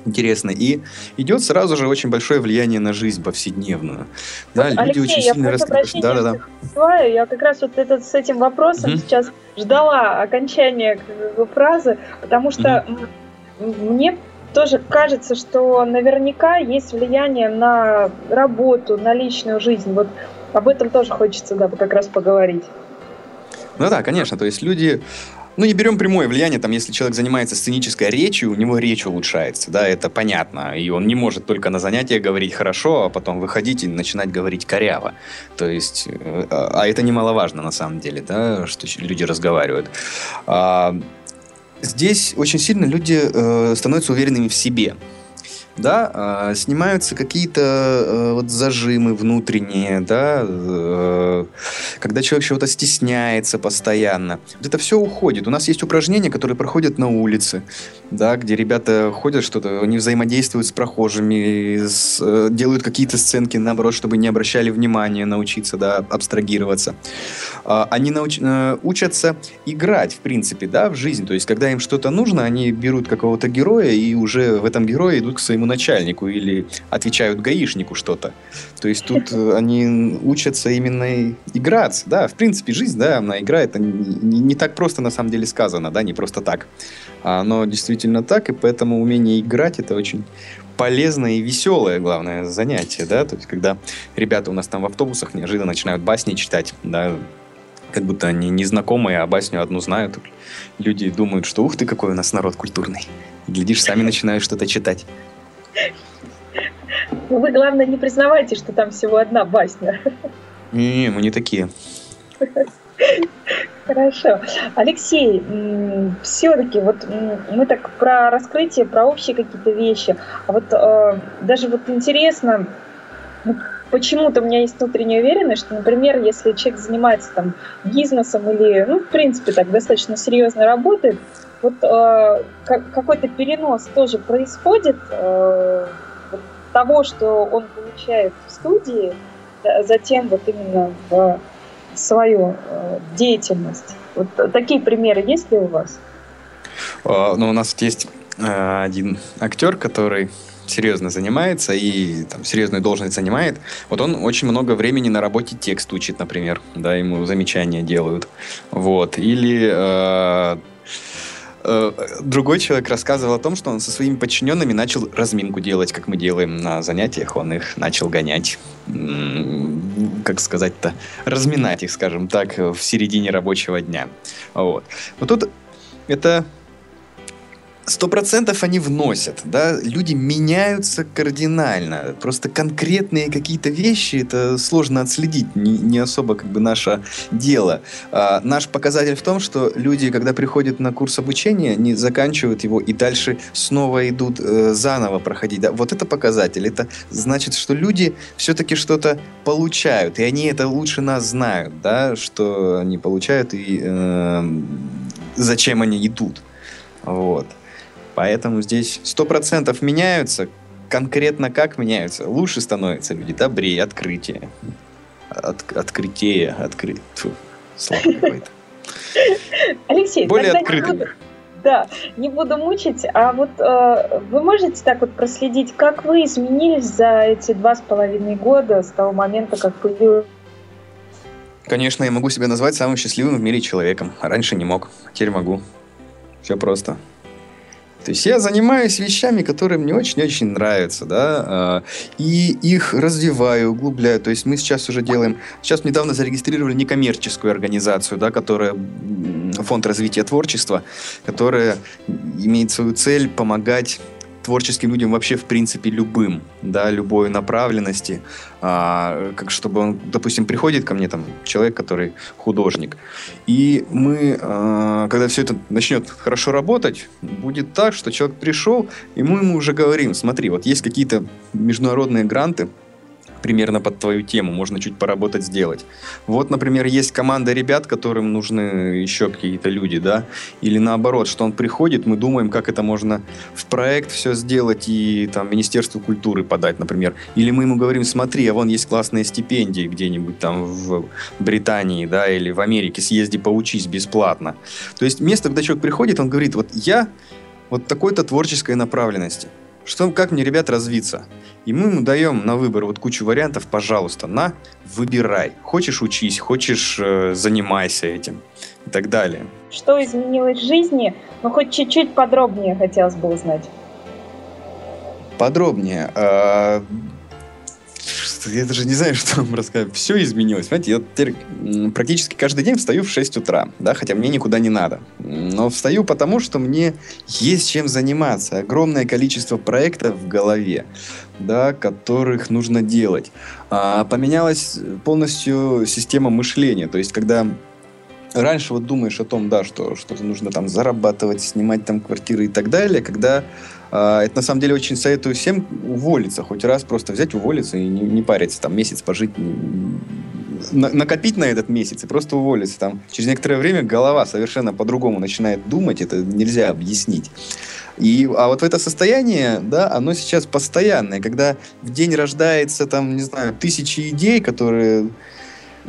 интересные. И идет сразу же очень большое влияние на жизнь повседневную. Да, Алексей, люди очень сильно раскрепощены. Да. Я как раз вот с этим вопросом сейчас ждала окончания фразы, потому что мне тоже кажется, что наверняка есть влияние на работу, на личную жизнь. Вот об этом тоже хочется, да, как раз поговорить. Ну да, конечно, то есть люди... Ну, не берем прямое влияние, там, если человек занимается сценической речью, у него речь улучшается, да, это понятно, и он не может только на занятиях говорить хорошо, а потом выходить и начинать говорить коряво, то есть, а это немаловажно, на самом деле, да, что люди разговаривают. Здесь очень сильно люди становятся уверенными в себе. Да, снимаются какие-то вот зажимы внутренние, да, когда человек чего-то стесняется постоянно. Вот это все уходит. У нас есть упражнения, которые проходят на улице, да, где ребята ходят что-то, они взаимодействуют с прохожими, делают какие-то сценки, наоборот, чтобы не обращали внимания, научиться, да, абстрагироваться. Они учатся играть, в принципе, да, в жизнь. То есть, когда им что-то нужно, они берут какого-то героя и уже в этом герое идут к своему начальнику или отвечают гаишнику что-то. То есть тут они учатся именно играться. Да, в принципе, жизнь, да, она игра, это не так просто на самом деле сказано, да, не просто так. Но действительно так, и поэтому умение играть — это очень полезное и веселое, главное, занятие, да, то есть когда ребята у нас там в автобусах неожиданно начинают басни читать, да, как будто они незнакомые, а басню одну знают. Люди думают, что ух ты, какой у нас народ культурный. Глядишь, сами начинают что-то читать. Вы, главное, не признавайте, что там всего одна басня. Не, мы не такие. Хорошо. Алексей, все-таки вот мы так про раскрытие, про общие какие-то вещи. А вот даже вот интересно, почему-то у меня есть внутренняя уверенность, что, например, если человек занимается там бизнесом или, ну, в принципе, так достаточно серьезно работает, вот какой-то перенос тоже происходит того, что он получает в студии, да, затем вот именно в свою деятельность. Вот такие примеры есть ли у вас? Ну, у нас есть один актер, который серьезно занимается и там серьезную должность занимает. Вот он очень много времени на работе текст учит, например, да, ему замечания делают. Вот. Или... Другой человек рассказывал о том, что он со своими подчиненными начал разминку делать, как мы делаем на занятиях, он их начал гонять, как сказать-то, разминать их, скажем так, в середине рабочего дня. Вот. Но тут это 100% они вносят, да, люди меняются кардинально, просто конкретные какие-то вещи, это сложно отследить, не особо как бы наше дело. Наш показатель в том, что люди, когда приходят на курс обучения, не заканчивают его и дальше снова идут заново проходить, да, вот это показатель, это значит, что люди все-таки что-то получают, и они это лучше нас знают, да, что они получают и зачем они идут, вот. Поэтому здесь 100% меняются. Конкретно как меняются? Лучше становятся люди, добрее, открытие. Открытие. Слава какой-то. Алексей, более открытым. Да, не буду мучить. А вот вы можете так вот проследить, как вы изменились за эти 2,5 года с того момента, как появилась? Конечно, я могу себя назвать самым счастливым в мире человеком. Раньше не мог, теперь могу. Все просто. То есть я занимаюсь вещами, которые мне очень-очень нравятся, да, и их развиваю, углубляю. То есть мы сейчас уже делаем... Сейчас недавно зарегистрировали некоммерческую организацию, да, которая... Фонд развития творчества, которая имеет свою цель помогать творческим людям вообще, в принципе, любым, да, любой направленности. Как чтобы он, допустим, приходит ко мне, там, человек, который художник. И мы, когда все это начнет хорошо работать, будет так, что человек пришел, и мы ему уже говорим: смотри, вот есть какие-то международные гранты, примерно под твою тему, можно чуть поработать, сделать. Вот, например, есть команда ребят, которым нужны еще какие-то люди, да, или наоборот, что он приходит, мы думаем, как это можно в проект все сделать и там Министерству культуры подать, например. Или мы ему говорим: смотри, а вон есть классные стипендии где-нибудь там в Британии, да, или в Америке, съезди поучись бесплатно. То есть место, когда человек приходит, он говорит: вот я вот такой-то творческой направленности. Что, как мне, ребят, развиться? И мы ему даем на выбор вот кучу вариантов, пожалуйста, на, выбирай. Хочешь — учись, хочешь — занимайся этим и так далее. Что изменилось в жизни? Ну, хоть чуть-чуть подробнее хотелось бы узнать. Подробнее? Я даже не знаю, что вам рассказать. Все изменилось. Знаете, я теперь практически каждый день встаю в 6 утра, да, хотя мне никуда не надо. Но встаю потому, что мне есть чем заниматься. Огромное количество проектов в голове, да, которых нужно делать. Поменялась полностью система мышления. То есть, когда... Раньше вот думаешь о том, да, что что-то нужно там зарабатывать, снимать там квартиры и так далее, когда... Это на самом деле очень советую всем уволиться, хоть раз просто взять, уволиться и не париться, там месяц пожить, накопить на этот месяц и просто уволиться. Там через некоторое время голова совершенно по-другому начинает думать, это нельзя объяснить. А вот в это состояние, да, оно сейчас постоянное, когда в день рождается там, не знаю, тысячи идей,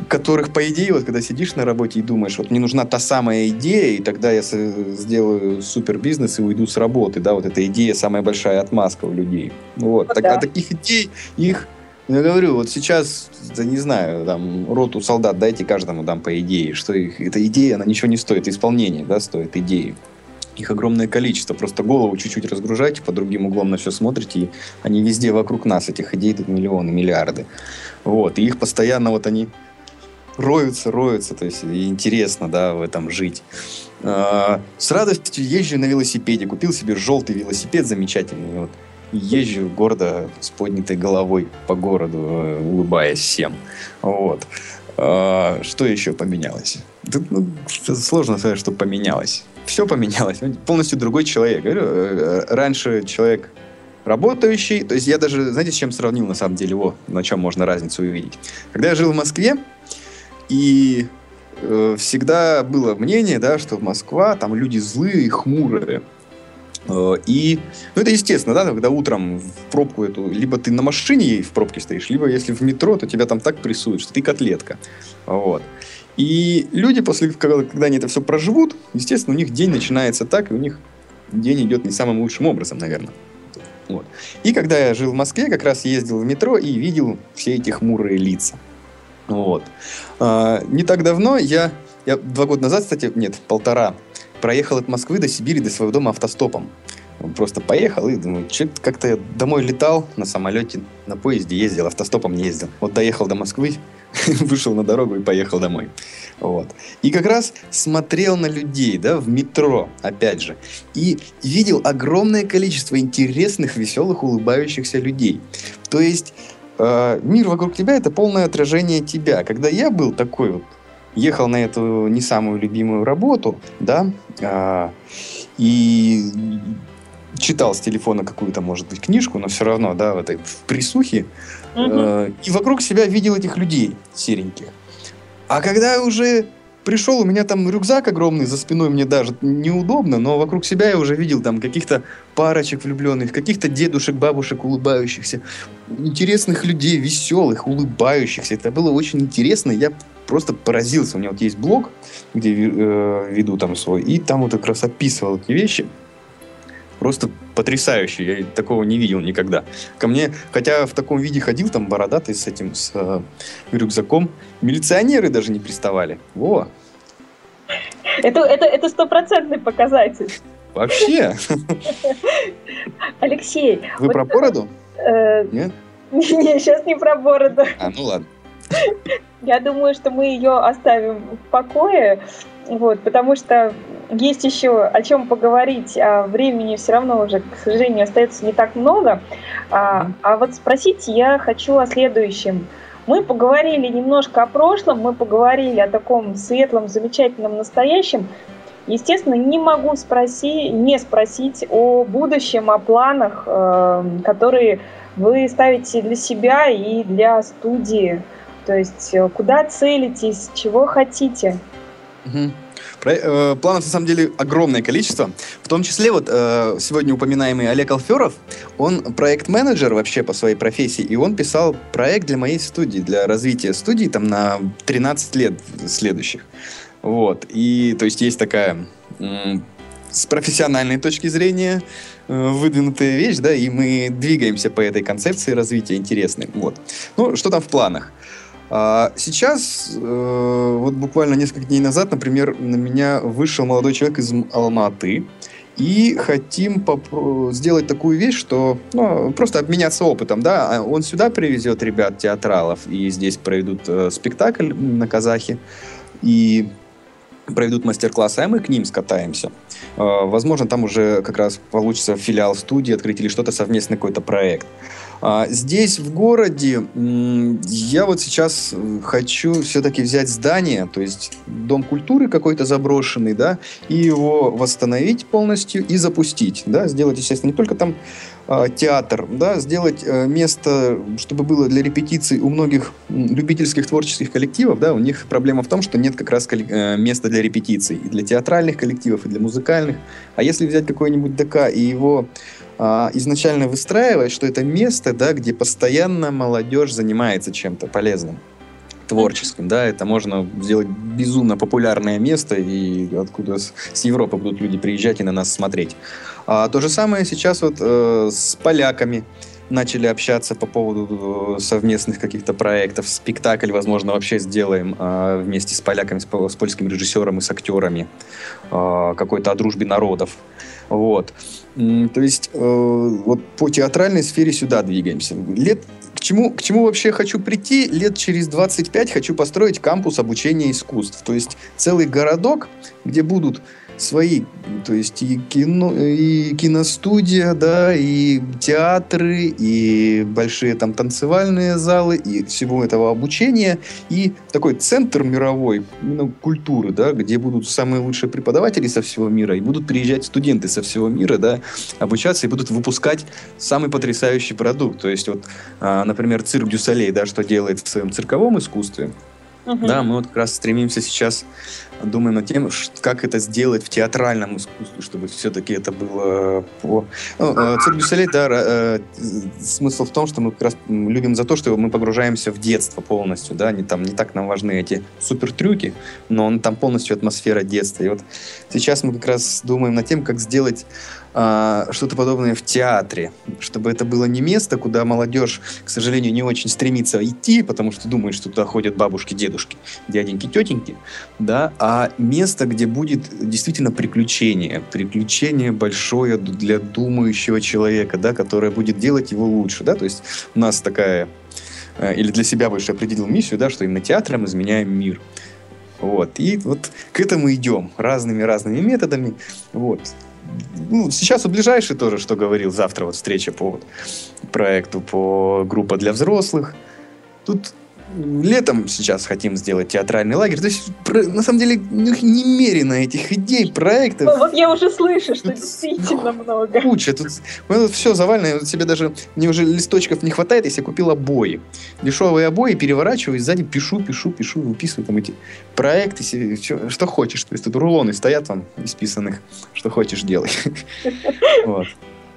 которых, по идее, вот когда сидишь на работе и думаешь: вот мне нужна та самая идея, и тогда я сделаю супер бизнес и уйду с работы, да, вот эта идея — самая большая отмазка у людей. Вот. Вот так, да. А таких идей, их, я говорю, вот сейчас, да, не знаю, там, роту солдат дайте каждому там по идее, что их, эта идея, она ничего не стоит, исполнение, да, стоит идеи. Их огромное количество, просто голову чуть-чуть разгружайте, по другим углом на все смотрите, и они везде вокруг нас, этих идей тут миллионы, миллиарды. Вот, и их постоянно вот они... Роются, то есть интересно, да, в этом жить. С радостью езжу на велосипеде, купил себе желтый велосипед замечательный, вот, езжу гордо с поднятой головой по городу, улыбаясь всем. Вот. Что еще поменялось? Тут, ну, сложно сказать, что поменялось. Все поменялось, полностью другой человек. Говорю, раньше человек работающий, то есть я даже, знаете, с чем сравнил на самом деле, на чем можно разницу увидеть. Когда я жил в Москве, и всегда было мнение, да, что Москва, там люди злые и хмурые. И, ну, это естественно, да, когда утром в пробку эту, либо ты на машине в пробке стоишь, либо если в метро, то тебя там так прессуют, что ты котлетка. Вот. И люди после, когда они это все проживут, естественно, у них день начинается так, и у них день идет не самым лучшим образом, наверное. Вот. И когда я жил в Москве, как раз ездил в метро и видел все эти хмурые лица. Вот. Не так давно я 2 года назад, кстати, нет, 1,5, проехал от Москвы до Сибири, до своего дома автостопом. Просто поехал и думаю, что-то как-то я домой летал на самолете, на поезде ездил, автостопом не ездил. Вот доехал до Москвы, вышел на дорогу и поехал домой. Вот. И как раз смотрел на людей, да, в метро, опять же, и видел огромное количество интересных, веселых, улыбающихся людей. То есть мир вокруг тебя – это полное отражение тебя. Когда я был такой вот, ехал на эту не самую любимую работу, да, и читал с телефона какую-то, может быть, книжку, но все равно, да, в этой в присухе, и вокруг себя видел этих людей сереньких. А когда я уже пришел, у меня там рюкзак огромный, за спиной мне даже неудобно, но вокруг себя я уже видел там каких-то парочек влюбленных, каких-то дедушек, бабушек улыбающихся, интересных людей, веселых, улыбающихся. Это было очень интересно, я просто поразился. У меня вот есть блог, где веду там свой, и там вот как раз описывал эти вещи. Просто потрясающе, я такого не видел никогда. Ко мне, хотя в таком виде ходил, там бородатый с этим, с рюкзаком, милиционеры даже не приставали. Во! Это стопроцентный показатель. Вообще! Алексей! Вы про бороду? Нет? Нет, сейчас не про бороду. А, ну ладно. Я думаю, что мы ее оставим в покое, вот, потому что есть еще о чем поговорить, а времени все равно уже, к сожалению, остается не так много. А вот спросить я хочу о следующем. Мы поговорили немножко о прошлом, мы поговорили о таком светлом, замечательном настоящем. Естественно, не могу не спросить о будущем, о планах, которые вы ставите для себя и для студии. То есть, куда целитесь, чего хотите? Планов, на самом деле, огромное количество. В том числе, вот сегодня упоминаемый Олег Алферов, он проект-менеджер вообще по своей профессии, и он писал проект для моей студии, для развития студии там на 13 лет следующих. Вот. И, то есть, есть такая с профессиональной точки зрения выдвинутая вещь, да, и мы двигаемся по этой концепции развития интересной. Вот. Ну, что там в планах? Сейчас, вот буквально несколько дней назад, например, на меня вышел молодой человек из Алматы, и хотим сделать такую вещь, что просто обменяться опытом, да, он сюда привезет ребят театралов, и здесь проведут спектакль на казахе, и проведут мастер-классы, а мы к ним скатаемся. Возможно, там уже как раз получится филиал студии открыть или что-то, совместный какой-то проект. Здесь, в городе, я вот сейчас хочу все-таки взять здание, то есть дом культуры какой-то заброшенный, да, и его восстановить полностью и запустить, да, сделать, естественно, не только там театр, да, сделать место, чтобы было для репетиций у многих любительских творческих коллективов, да, у них проблема в том, что нет как раз места для репетиций, и для театральных коллективов, и для музыкальных, а если взять какой-нибудь ДК и его изначально выстраивать, что это место, да, где постоянно молодежь занимается чем-то полезным, творческим, да, это можно сделать безумно популярное место, и откуда с Европы будут люди приезжать и на нас смотреть. То же самое сейчас вот с поляками начали общаться по поводу совместных каких-то проектов, спектакль, возможно, вообще сделаем вместе с поляками, с польским режиссером и с актерами, какой-то о дружбе народов. Вот. То есть вот по театральной сфере сюда двигаемся. К чему вообще хочу прийти? Лет через 25 хочу построить кампус обучения искусств. То есть целый городок, где будут свои, то есть и кино, и киностудия, да, и театры, и большие там танцевальные залы, и всего этого обучения, и такой центр мировой культуры, да, где будут самые лучшие преподаватели со всего мира, и будут приезжать студенты со всего мира, да, обучаться, и будут выпускать самый потрясающий продукт. То есть, вот, например, Cirque du Soleil, да, что делает в своем цирковом искусстве. Да, мы вот как раз стремимся сейчас, думаем над тем, как это сделать в театральном искусстве, чтобы все-таки это было по... Cirque du Soleil, да, смысл в том, что мы как раз любим за то, что мы погружаемся в детство полностью, да, не так нам важны эти супертрюки, но там полностью атмосфера детства. И вот сейчас мы как раз думаем над тем, как сделать что-то подобное в театре, чтобы это было не место, куда молодежь, к сожалению, не очень стремится идти, потому что думает, что туда ходят бабушки, дедушки, дяденьки, тетеньки, да, а место, где будет действительно приключение большое для думающего человека, да, которое будет делать его лучше, да, то есть у нас такая или для себя больше определил миссию, да, что именно театром изменяем мир. Вот. И вот к этому идем разными-разными методами. Вот. Ну, сейчас вот ближайший тоже, что говорил, завтра вот встреча по проекту, по группа для взрослых. Тут летом сейчас хотим сделать театральный лагерь. То есть, на самом деле, немерено этих идей, проектов. Ну, вот я уже слышу, что тут действительно много. Куча. Тут все завалено. Тебе даже, мне уже листочков не хватает, если я купил обои. Дешевые обои, переворачиваю, и сзади пишу, выписываю там эти проекты, что хочешь. То есть, тут рулоны стоят там исписанных, что хочешь делать. Вот.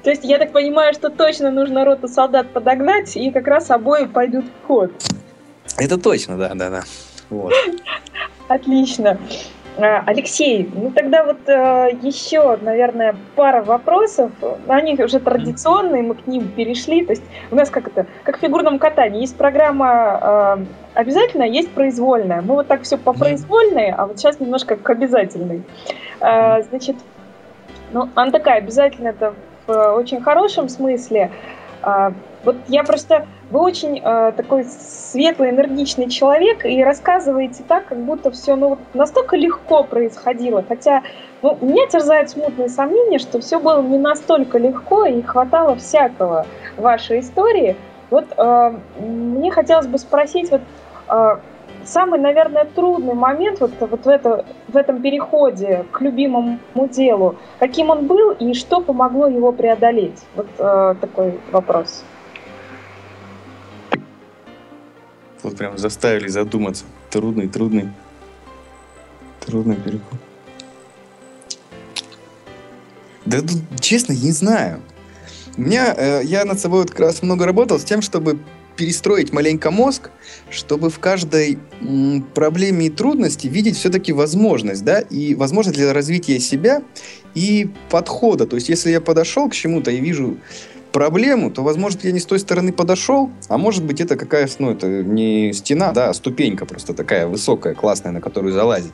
То есть, я так понимаю, что точно нужно роту солдат подогнать, и как раз обои пойдут в ход. Это точно, да. Вот. Отлично. Алексей, ну тогда вот еще, наверное, пара вопросов. Они уже традиционные, мы к ним перешли. То есть у нас как это, как в фигурном катании, есть программа обязательная, есть произвольная. Мы вот так все по произвольной, а вот сейчас немножко к обязательной. Значит, ну она такая обязательная, это в очень хорошем смысле. Вот я просто... Вы очень такой светлый, энергичный человек и рассказываете так, как будто все настолько легко происходило. Хотя меня терзают смутные сомнения, что все было не настолько легко и хватало всякого вашей истории. Вот мне хотелось бы спросить, вот самый, наверное, трудный момент в этом переходе к любимому делу, каким он был и что помогло его преодолеть? Вот такой вопрос. Вот прям заставили задуматься. Трудный переход. Да, честно, не знаю. Я над собой вот как раз много работал с тем, чтобы перестроить маленько мозг, чтобы в каждой проблеме и трудности видеть все-таки возможность, да, и возможность для развития себя и подхода. То есть, если я подошел к чему-то и вижу проблему, то, возможно, я не с той стороны подошел, а может быть, это какая-то, это не стена, да, а ступенька просто такая высокая, классная, на которую залазить.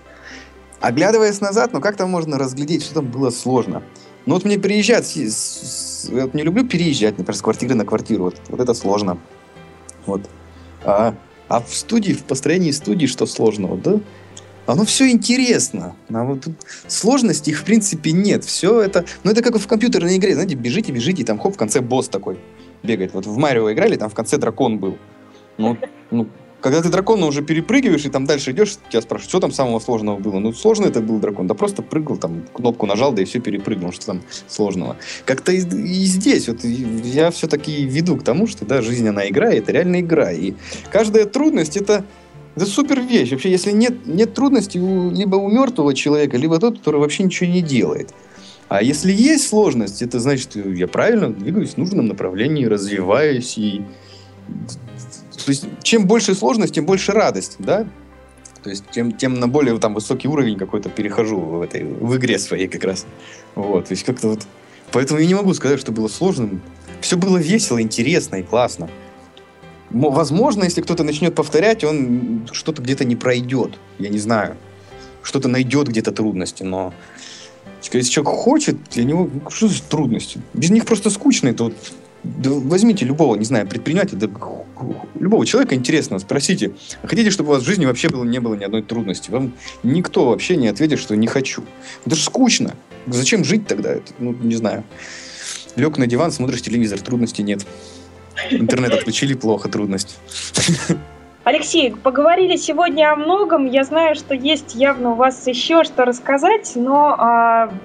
Оглядываясь назад, как там можно разглядеть, что там было сложно? Мне переезжать, я не люблю переезжать, например, с квартиры на квартиру, вот это сложно. Вот. А в студии, в построении студии что сложного, да? Оно все интересно. А вот тут сложности их, в принципе, нет. Все это... это как в компьютерной игре. Знаете, бежите, и там хоп, в конце босс такой бегает. Вот в Марио играли, там в конце дракон был. Когда ты дракона уже перепрыгиваешь и там дальше идешь, тебя спрашивают, что там самого сложного было? Сложно это был дракон. Да просто прыгал, там, кнопку нажал, да и все перепрыгнул. Что там сложного? Как-то и здесь. Я все-таки веду к тому, что, да, жизнь, она игра, и это реально игра. И каждая трудность, это супер вещь. Вообще, если нет трудностей либо у мертвого человека, либо тот, который вообще ничего не делает. А если есть сложность, это значит, я правильно двигаюсь в нужном направлении, развиваюсь. То есть, чем больше сложность, тем больше радость, да? То есть, тем на более высокий уровень какой-то перехожу в игре своей как раз. Вот, то есть, как-то вот... Поэтому я не могу сказать, что было сложным. Все было весело, интересно и классно. Возможно, если кто-то начнет повторять, он что-то где-то не пройдет. Я не знаю. Что-то найдет где-то трудности, но... Если человек хочет, для него... Что за трудности? Без них просто скучно. Это возьмите любого, не знаю, предпринимателя, любого человека интересного, спросите, хотите, чтобы у вас в жизни вообще не было ни одной трудности? Вам никто вообще не ответит, что не хочу. Это же скучно. Зачем жить тогда? Не знаю. Лег на диван, смотришь телевизор, трудностей нет. Интернет отключили, плохо, трудность. Алексей, поговорили сегодня о многом. Я знаю, что есть явно у вас еще что рассказать, но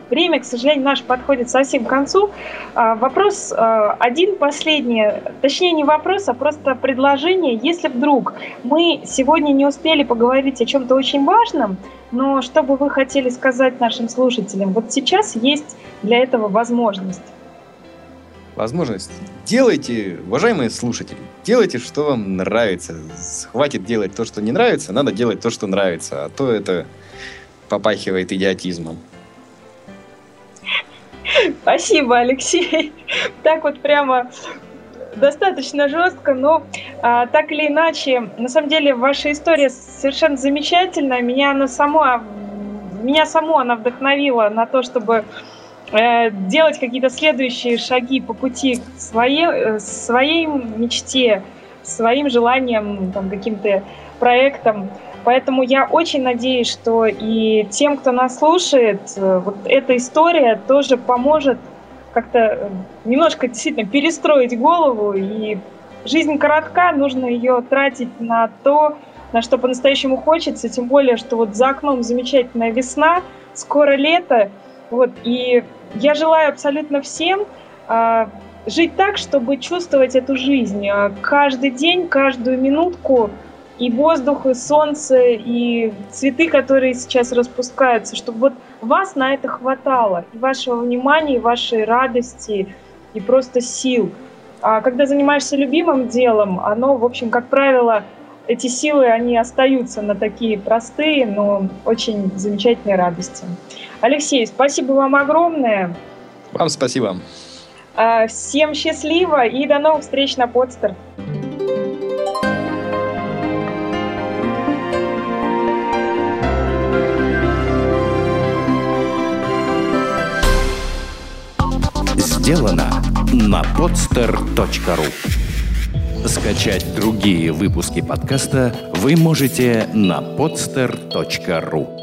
время, к сожалению, наше подходит совсем к концу. Вопрос один последний. Точнее, не вопрос, а просто предложение. Если вдруг мы сегодня не успели поговорить о чем-то очень важном, но что бы вы хотели сказать нашим слушателям? Вот сейчас есть для этого возможность. Возможность. Делайте, уважаемые слушатели, делайте, что вам нравится. Хватит делать то, что не нравится, надо делать то, что нравится, а то это попахивает идиотизмом. Спасибо, Алексей. Так вот прямо достаточно жестко, но так или иначе, на самом деле ваша история совершенно замечательная. Меня саму она вдохновила на то, чтобы делать какие-то следующие шаги по пути к своей мечте, своим желанием, там, каким-то проектом. Поэтому я очень надеюсь, что и тем, кто нас слушает, вот эта история тоже поможет как-то немножко действительно перестроить голову. И жизнь коротка, нужно ее тратить на то, на что по-настоящему хочется. Тем более, что вот за окном замечательная весна, скоро лето. Вот, и я желаю абсолютно всем жить так, чтобы чувствовать эту жизнь каждый день, каждую минутку. И воздух, и солнце, и цветы, которые сейчас распускаются, чтобы вот вас на это хватало, и вашего внимания, и вашей радости, и просто сил. А когда занимаешься любимым делом, оно, в общем, как правило, эти силы, они остаются на такие простые, но очень замечательные радости. Алексей, спасибо вам огромное. Вам спасибо. Всем счастливо и до новых встреч на Подстер. Сделано на podster.ru. Скачать другие выпуски подкаста вы можете на podster.ru.